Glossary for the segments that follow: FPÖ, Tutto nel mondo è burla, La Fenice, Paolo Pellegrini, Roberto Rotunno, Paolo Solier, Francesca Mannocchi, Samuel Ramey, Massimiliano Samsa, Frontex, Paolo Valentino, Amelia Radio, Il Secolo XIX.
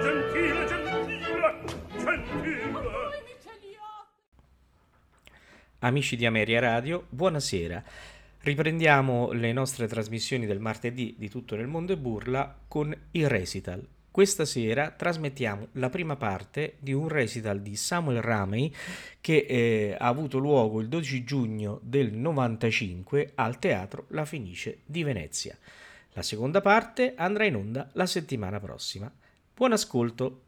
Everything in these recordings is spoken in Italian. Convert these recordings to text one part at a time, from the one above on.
gentile, gentile, gentile. Amici di Amelia Radio, buonasera. Riprendiamo le nostre trasmissioni del martedì di Tutto nel mondo e burla con il recital. Questa sera trasmettiamo la prima parte di un recital di Samuel Ramey che ha avuto luogo il 12 giugno del 95 al Teatro La Fenice di Venezia. La seconda parte andrà in onda la settimana prossima. Buon ascolto!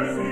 Oh!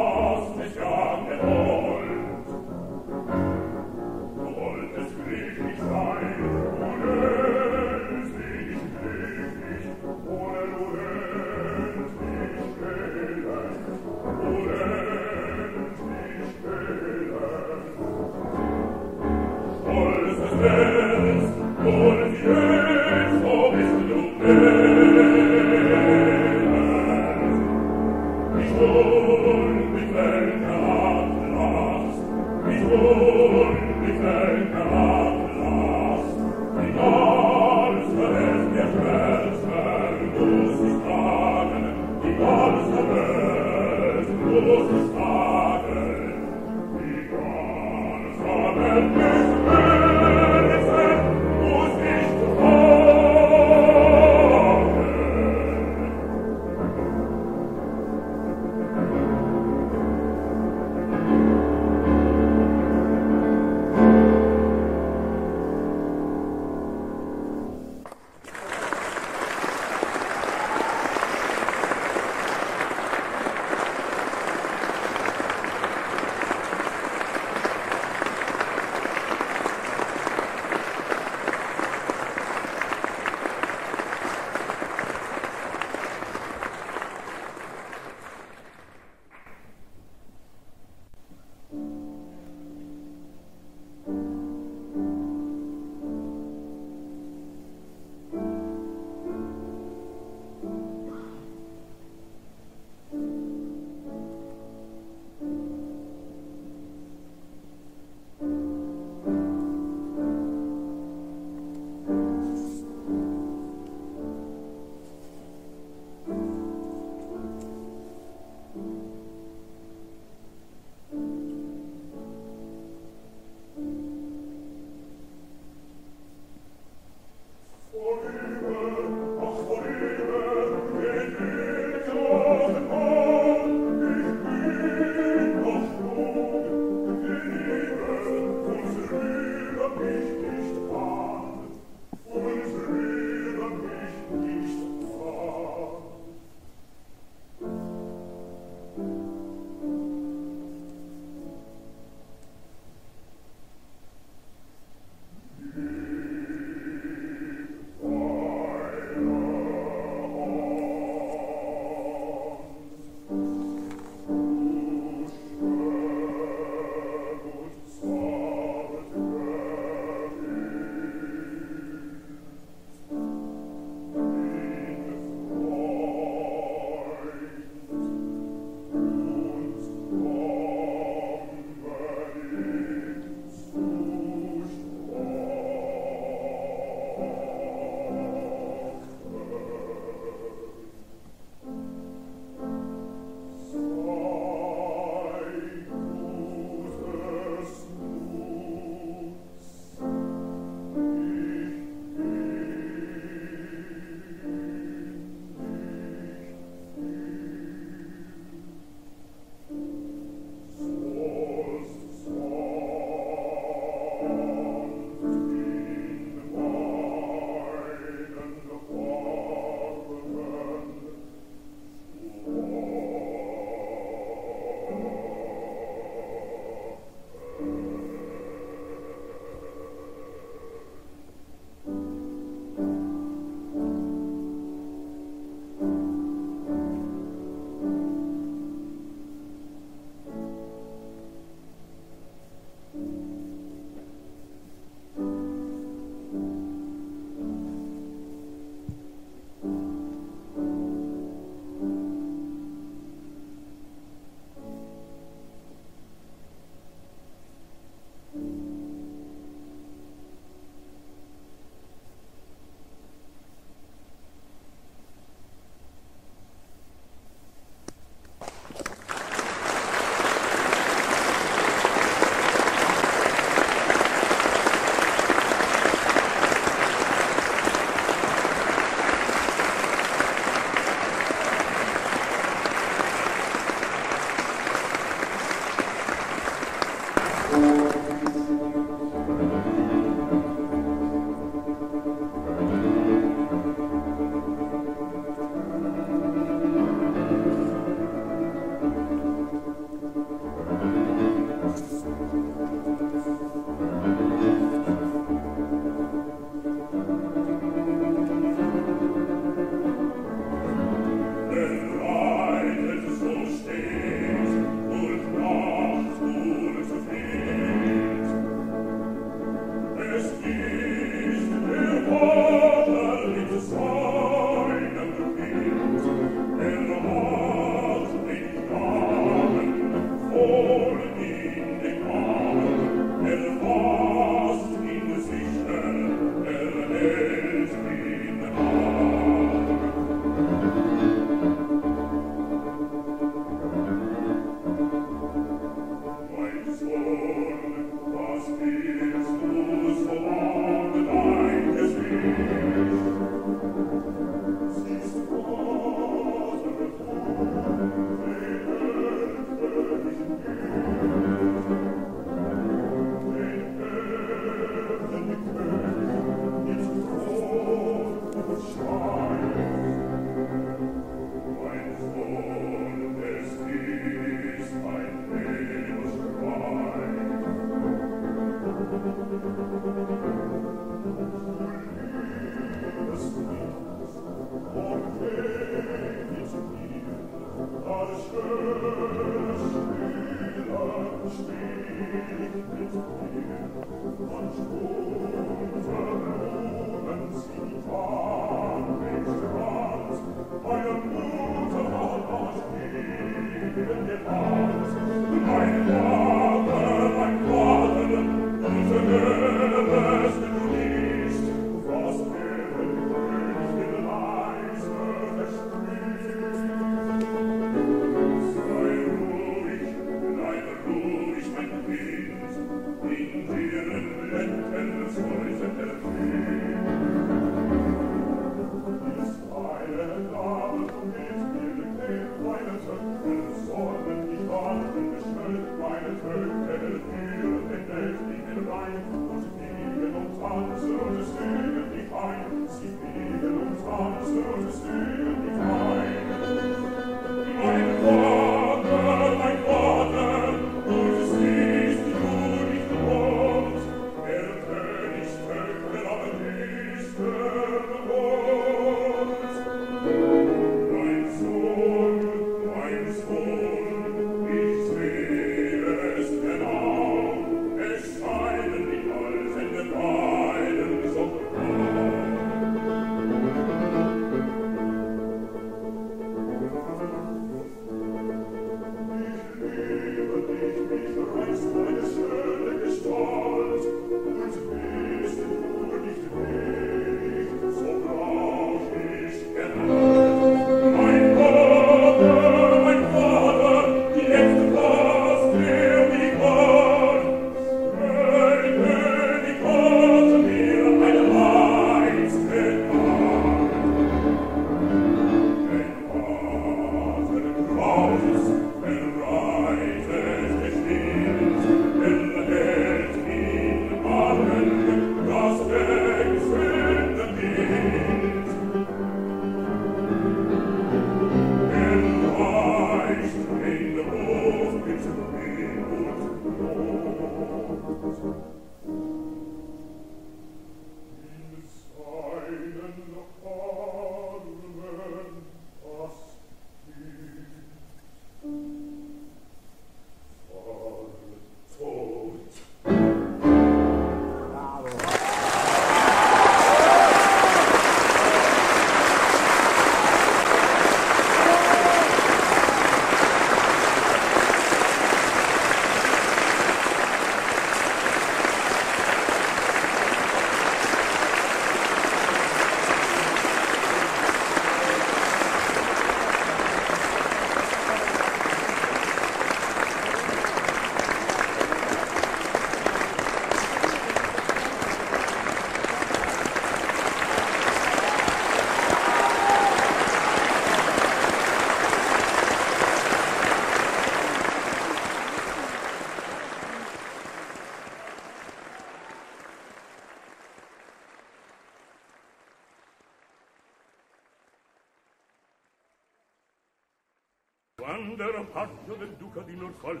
Quando ero paggio del duca di Norfolk,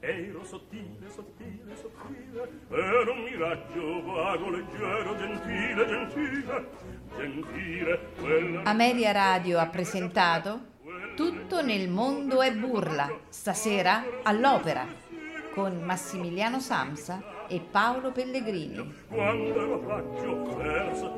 ero sottile, sottile, sottile, ero un miraggio vago, leggero, gentile, gentile, gentile. Quella... Amelia Radio ha presentato Tutto nel mondo è burla, stasera all'opera, con Massimiliano Samsa e Paolo Pellegrini. Quando ero paggio, ero